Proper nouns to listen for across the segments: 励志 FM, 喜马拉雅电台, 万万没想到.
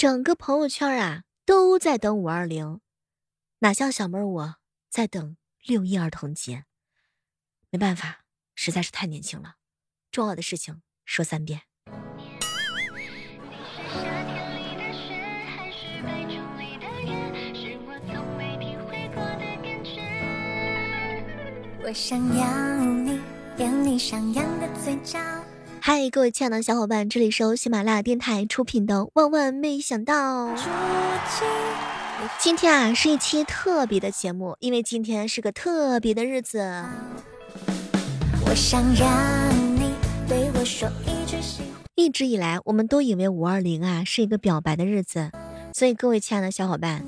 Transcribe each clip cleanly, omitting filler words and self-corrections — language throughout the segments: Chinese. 整个朋友圈啊都在等520，哪像小妹我在等6·1儿童节。没办法，实在是太年轻了，重要的事情说3遍。我想要你，眼里上扬的嘴角。嗨，各位亲爱的小伙伴，这里是由喜马拉雅电台出品的万万没想到。今天啊是一期特别的节目，因为今天是个特别的日子。我想让你对我说一句喜欢。一直以来我们都以为520啊是一个表白的日子，所以各位亲爱的小伙伴，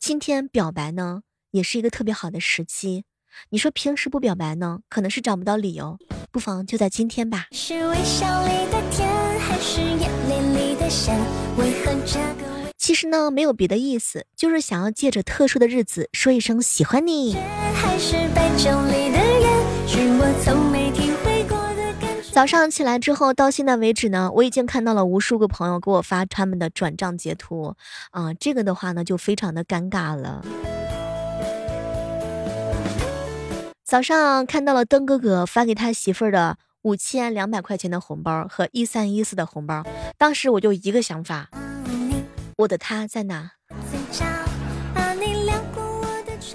今天表白呢也是一个特别好的时机。你说平时不表白呢，可能是找不到理由，不妨就在今天吧。是微笑里的甜，还是眼泪里的咸？为何这个？其实呢，没有别的意思，就是想要借着特殊的日子说一声喜欢你。还是白酒里的烟，是我从没体会过的感觉。早上起来之后到现在为止呢，我已经看到了无数个朋友给我发他们的转账截图啊、这个的话呢就非常的尴尬了。早上看到了登哥哥发给他媳妇儿的5200块钱的红包和1314的红包，当时我就一个想法，我的他在哪？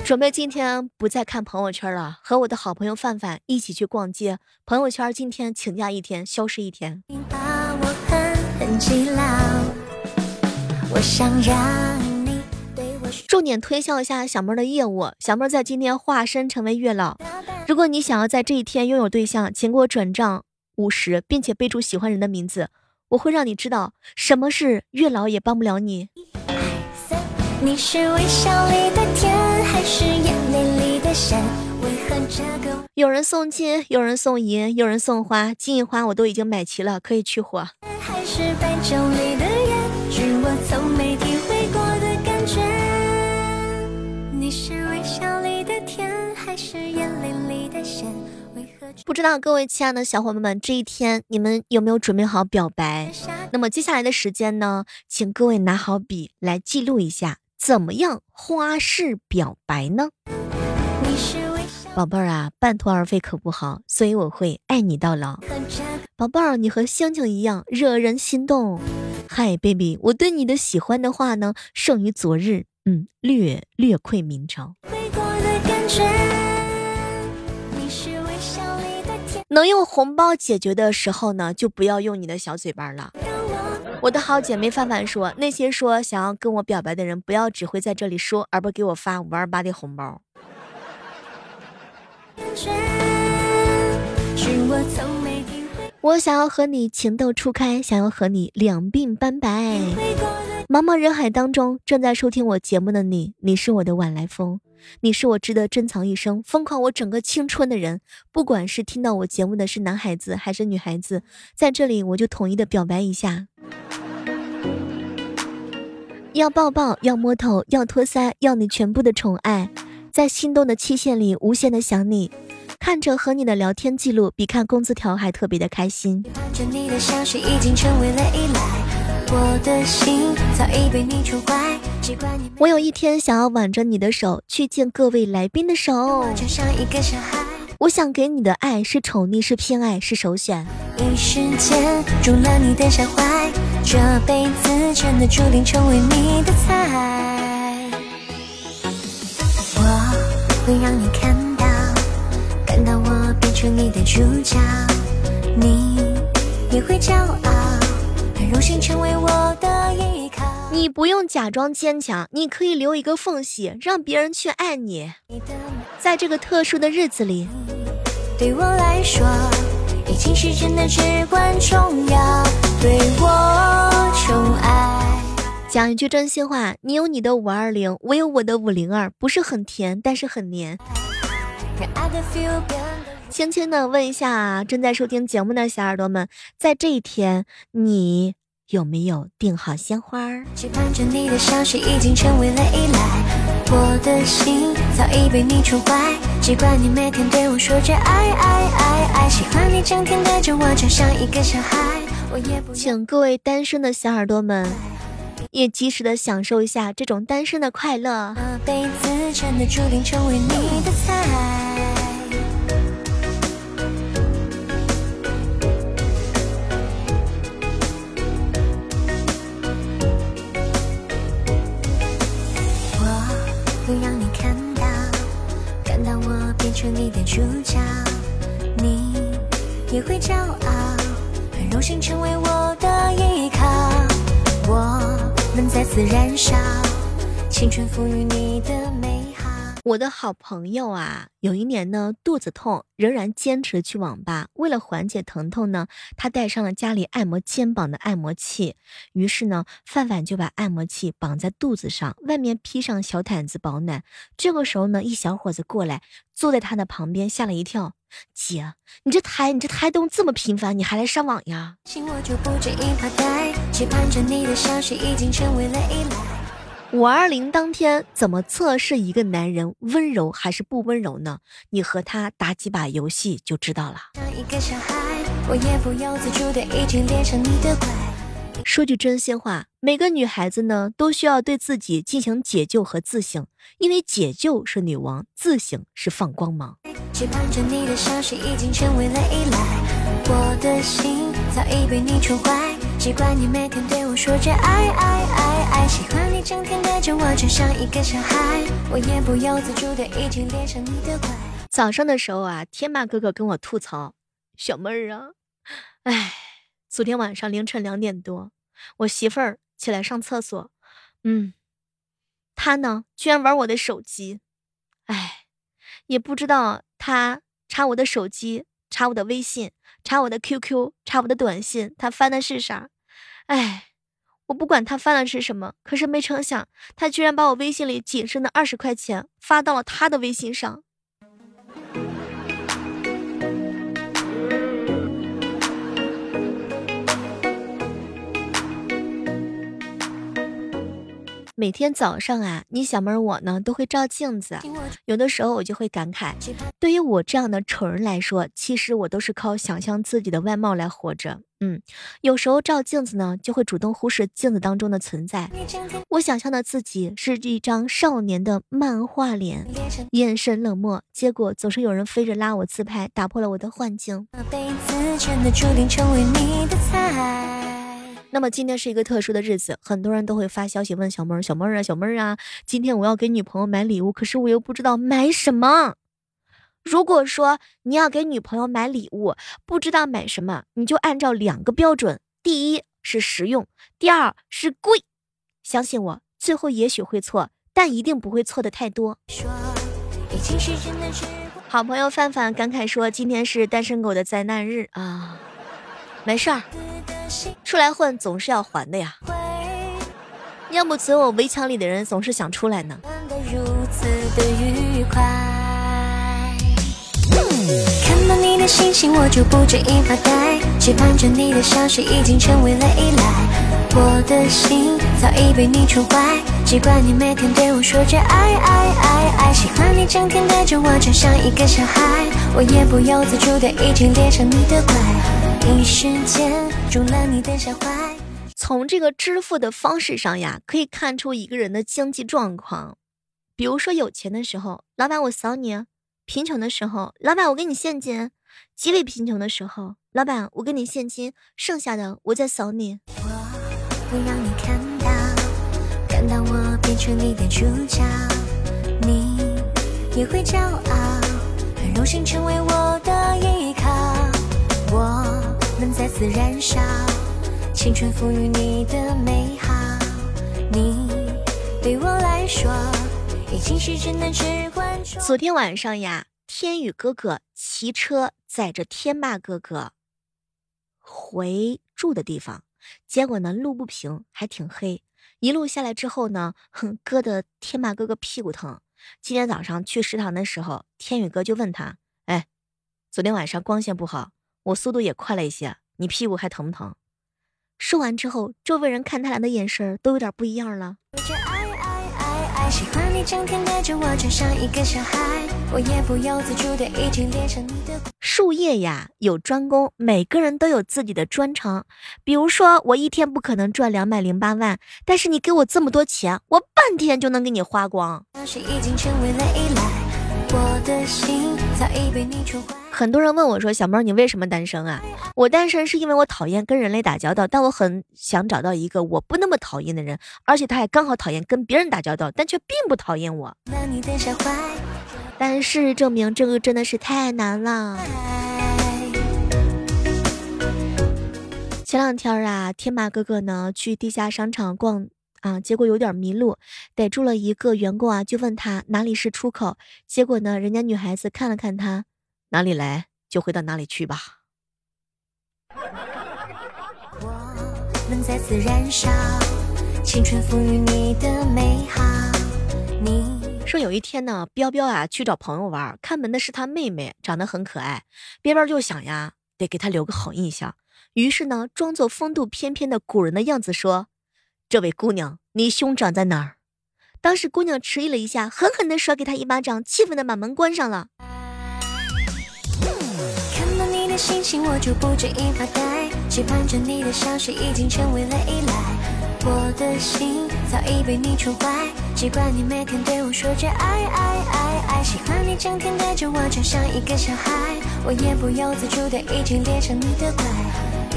准备今天不再看朋友圈了，和我的好朋友范范一起去逛街，朋友圈今天请假1天，消失1天。我想让重点推销一下小妹的业务，小妹在今天化身成为月老。如果你想要在这一天拥有对象，请给我转账50，并且备注喜欢人的名字，我会让你知道什么是月老也帮不了你。你是微笑里的甜，还是眼泪里的咸？为何这个？有人送金，有人送银，有人送花，金银花我都已经买齐了，可以去火。还是白酒里的烟，是我从没体会过的感觉。你是微笑里的甜，还是眼泪里的咸？为何？不知道各位亲爱的小伙伴们，这一天你们有没有准备好表白？那么接下来的时间呢，请各位拿好笔来记录一下，怎么样花式表白呢？你是微笑宝贝儿啊，半途而废可不好，所以我会爱你到老。宝贝儿，你和星星一样惹人心动。嗨 baby， 我对你的喜欢的话呢，胜于昨日。略愧明朝。能用红包解决的时候呢，就不要用你的小嘴巴了。我的好姐妹范范说，那些说想要跟我表白的人，不要只会在这里说，而不给我发528的红包。我想要和你情窦初开，想要和你两鬓斑白。茫茫人海当中，正在收听我节目的你，你是我的晚来风，你是我值得珍藏一生，疯狂我整个青春的人。不管是听到我节目的是男孩子还是女孩子，在这里我就统一的表白一下，要抱抱，要摸头，要托腮，要你全部的宠爱，在心动的期限里无限的想你。看着和你的聊天记录，比看工资条还特别的开心。你的消息已经成为了依赖，我的心早已被你宠坏。我有一天想要挽着你的手去见各位来宾的手。我想给你的爱是宠溺，是偏爱，是首选。一瞬间中了你的傻坏，这辈子真的注定成为你的菜。我会让你看到我变成你的主角，你也会骄傲，很荣幸成为我的依靠。你不用假装坚强，你可以留一个缝隙，让别人去爱你。在这个特殊的日子里，对我来说，已经是真的至关重要。对我宠爱。讲一句真心话，你有你的520，我有我的502，不是很甜，但是很黏。轻轻的问一下正在收听节目的小耳朵们，在这一天你有没有订好鲜花？期盼着你的消息已经成为了依赖，我的心早已被你宠坏。只管你每天对我说着爱爱爱爱，喜欢你整天带着我就像一个小孩。我也不请各位单身的小耳朵们，也及时的享受一下这种单身的快乐。成你的主角，你也会骄傲，很荣幸成为我的依靠。我能再次燃烧，青春赋予你的美好。我的好朋友啊，有一年呢肚子痛，仍然坚持去网吧。为了缓解疼痛呢，他带上了家里按摩肩膀的按摩器。于是呢，范范就把按摩器绑在肚子上，外面披上小毯子保暖。这个时候呢，一小伙子过来，坐在他的旁边，吓了一跳。姐，你这胎动这么频繁，你还来上网呀？520当天怎么测试一个男人温柔还是不温柔呢？你和他打几把游戏就知道了。说句真心话，每个女孩子呢都需要对自己进行解救和自省，因为解救是女王，自省是放光芒。只盼着你的消息已经成为了依赖，我的心早已被你宠坏，只怪你每天对我说着爱爱爱爱，喜欢你整天带着我就像一个小孩，我也不由自主的已经恋上你的怪。早上的时候啊，天马哥哥跟我吐槽，小妹儿啊，哎，昨天晚上凌晨2点多，我媳妇儿起来上厕所，她呢居然玩我的手机，哎，也不知道她查我的手机，查我的微信，查我的 QQ， 查我的短信，她翻的是啥？哎，我不管她翻的是什么，可是没成想，她居然把我微信里仅剩的20块钱发到了她的微信上。每天早上啊，你小妹我呢都会照镜子，有的时候我就会感慨，对于我这样的丑人来说，其实我都是靠想象自己的外貌来活着。有时候照镜子呢，就会主动忽视镜子当中的存在。我想象的自己是一张少年的漫画脸，眼神冷漠，结果总是有人飞着拉我自拍，打破了我的幻境。那么今天是一个特殊的日子，很多人都会发消息问小妹儿啊，今天我要给女朋友买礼物，可是我又不知道买什么。如果说你要给女朋友买礼物，不知道买什么，你就按照2个标准，第一是实用，第二是贵。相信我，最后也许会错，但一定不会错的太多。好朋友范范感慨说，今天是单身狗的灾难日啊，没事儿。出来混总是要还的呀，要不存我围墙里的人总是想出来呢。看到你的心情我就不止一发呆，只盼着你的消息已经成为了依赖，我的心早已被你宠坏，只怪你每天对我说着爱爱爱爱，喜欢你整天带着我就像一个小孩，我也不由自主的已经恋上你的怪，一瞬间中了你的小怀。从这个支付的方式上呀，可以看出一个人的经济状况。比如说有钱的时候，老板我扫你；贫穷的时候，老板我给你现金；极为贫穷的时候，老板我给你现金，剩下的我再扫你。我会让你看到我变成你的主角，你也会骄傲，很荣幸成为我的依靠。我能再次燃烧，青春赋予你的美好，你对我来说已经是真的至关重要。昨天晚上呀，天宇哥哥骑车载着天霸哥哥回住的地方，结果呢路不平还挺黑，一路下来之后呢，割的天霸哥哥屁股疼。今天早上去食堂的时候，天宇哥就问他，哎，昨天晚上光线不好，我速度也快了一些，你屁股还疼不疼？说完之后，周围人看他俩的眼神都有点不一样了。喜欢你整天带着我就像一个小孩，我也不由自主的一直恋上你的树叶呀。有专攻，每个人都有自己的专长。比如说我一天不可能赚208万，但是你给我这么多钱，我半天就能给你花光。已经成为了依赖，我的心早已被你宠坏。很多人问我说，小猫你为什么单身啊？我单身是因为我讨厌跟人类打交道，但我很想找到一个我不那么讨厌的人，而且他还刚好讨厌跟别人打交道，但却并不讨厌我。但事实证明这个真的是太难了。前两天啊，天马哥哥呢去地下商场逛啊，结果有点迷路，逮住了一个员工啊，就问他哪里是出口。结果呢，人家女孩子看了看他，哪里来就回到哪里去吧。我们再次燃烧，青春赋予你的美好。你说有一天呢，彪彪啊去找朋友玩，看门的是他妹妹，长得很可爱。彪彪就想呀，得给他留个好印象，于是呢装作风度翩翩的古人的样子说，这位姑娘你兄长在哪儿？当时姑娘迟疑了一下，狠狠地甩给他一巴掌，气愤的把门关上了。看到你的心情我就不止一发呆，期盼着你的消息已经成为了依赖，我的心早已被你宠坏，习惯你每天对我说着爱爱爱爱，喜欢你整天带着我就像一个小孩，我也不由自主的一直恋上你的怪，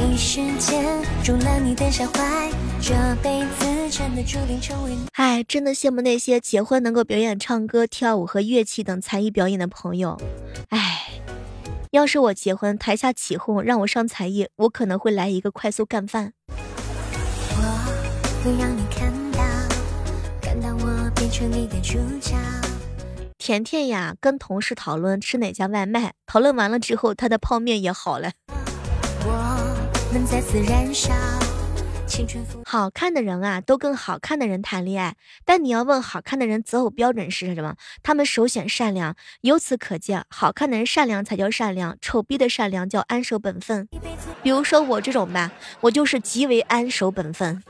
一时间中了你的小坏，这辈子真的注定成为你。哎，真的羡慕那些结婚能够表演唱歌、跳舞和乐器等才艺表演的朋友。哎，要是我结婚台下起哄让我上才艺，我可能会来一个快速干饭。会让你看到我变成你的主角。甜甜呀跟同事讨论吃哪家外卖，讨论完了之后他的泡面也好了。我们再次燃烧青春。好看的人啊都跟好看的人谈恋爱，但你要问好看的人择偶标准是什么，他们首选善良。由此可见，好看的人善良才叫善良，丑逼的善良叫安守本分。比如说我这种吧，我就是极为安守本分。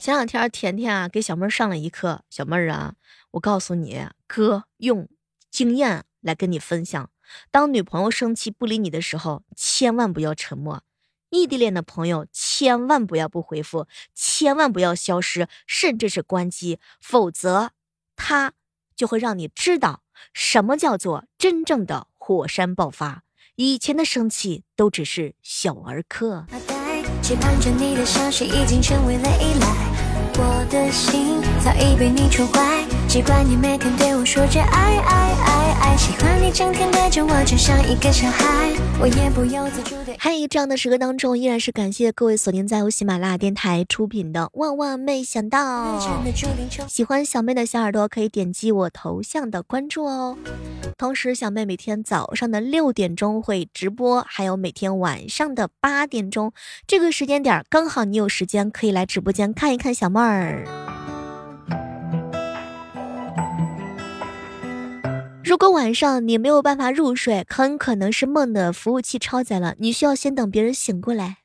前两天甜甜啊给小妹上了一课，小妹啊，我告诉你，哥用经验来跟你分享，当女朋友生气不理你的时候，千万不要沉默；异地恋的朋友千万不要不回复，千万不要消失，甚至是关机，否则他就会让你知道什么叫做真正的火山爆发。以前的生气都只是小儿科。期盼着你的消息已经成为了依赖，我的心早已被你宠坏，习惯你每天对我说着爱爱爱爱，喜欢你整天带着我就像一个小孩，我也不由自主的。嗨，这样的时刻当中，依然是感谢各位锁定在由喜马拉雅电台出品的万万没想到。喜欢小妹的小耳朵可以点击我头像的关注哦。同时小妹每天早上的6点钟会直播，还有每天晚上的8点钟，这个时间点刚好你有时间可以来直播间看一看小妹儿。如果晚上你没有办法入睡，很可能是梦的服务器超载了，你需要先等别人醒过来。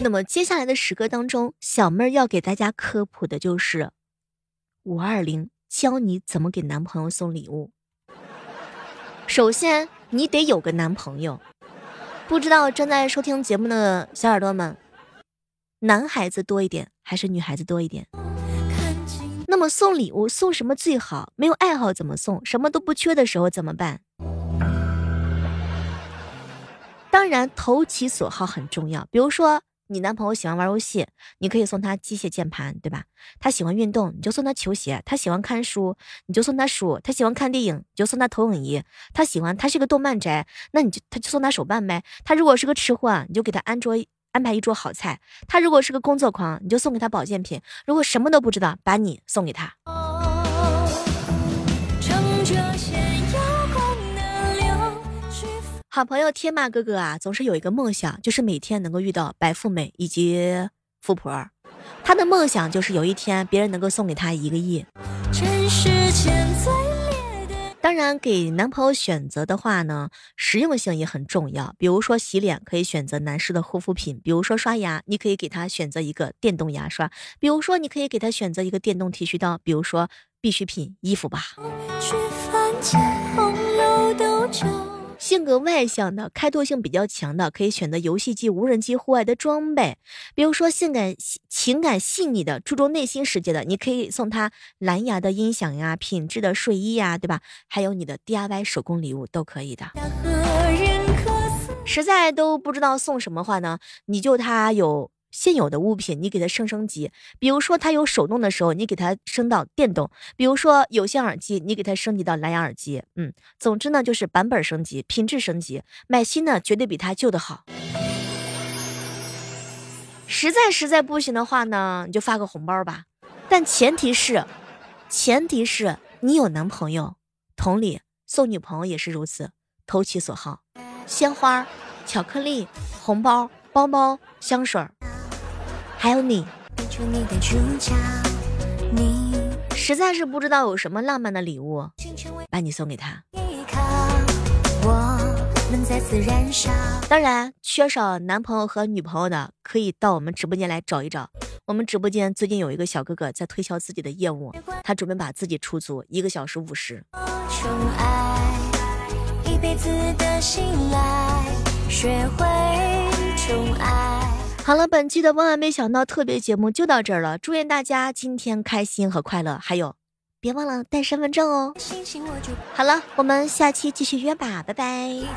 那么接下来的时刻当中，小妹要给大家科普的就是520教你怎么给男朋友送礼物。首先你得有个男朋友。不知道正在收听节目的小耳朵们，男孩子多一点还是女孩子多一点？那么送礼物送什么最好？没有爱好怎么送？什么都不缺的时候怎么办？当然投其所好很重要。比如说你男朋友喜欢玩游戏，你可以送他机械键盘，对吧？他喜欢运动，你就送他球鞋；他喜欢看书，你就送他书；他喜欢看电影，你就送他投影仪；他是个动漫宅，那他就送他手办呗。他如果是个吃货，你就给他安排一桌好菜；他如果是个工作狂，你就送给他保健品；如果什么都不知道，把你送给他。好朋友天马哥哥啊，总是有一个梦想，就是每天能够遇到白富美以及富婆。他的梦想就是有一天别人能够送给他1个亿。当然给男朋友选择的话呢，实用性也很重要。比如说洗脸可以选择男士的护肤品，比如说刷牙你可以给他选择一个电动牙刷，比如说你可以给他选择一个电动剃须刀，比如说必需品衣服吧。性格外向的、开拓性比较强的，可以选择游戏机、无人机、户外的装备。比如说情感细腻的、注重内心世界的，你可以送他蓝牙的音响呀、品质的睡衣呀，对吧？还有你的 DIY 手工礼物都可以的。实在都不知道送什么话呢，你就他有现有的物品，你给他升级。比如说他有手动的时候，你给他升到电动；比如说有线耳机，你给他升级到蓝牙耳机。总之呢，就是版本升级，品质升级，买新的绝对比他旧的好。实在不行的话呢，你就发个红包吧，但前提是你有男朋友。同理，送女朋友也是如此，投其所好，鲜花、巧克力、红包、包包、香水。还有你，实在是不知道有什么浪漫的礼物，把你送给他。当然，缺少男朋友和女朋友的，可以到我们直播间来找一找。我们直播间最近有一个小哥哥在推销自己的业务，他准备把自己出租1个小时50。一辈子的信赖，学会宠爱。好了，本期的万万没想到特别节目就到这儿了，祝愿大家今天开心和快乐，还有别忘了带身份证哦。好了，我们下期继续约吧，拜拜。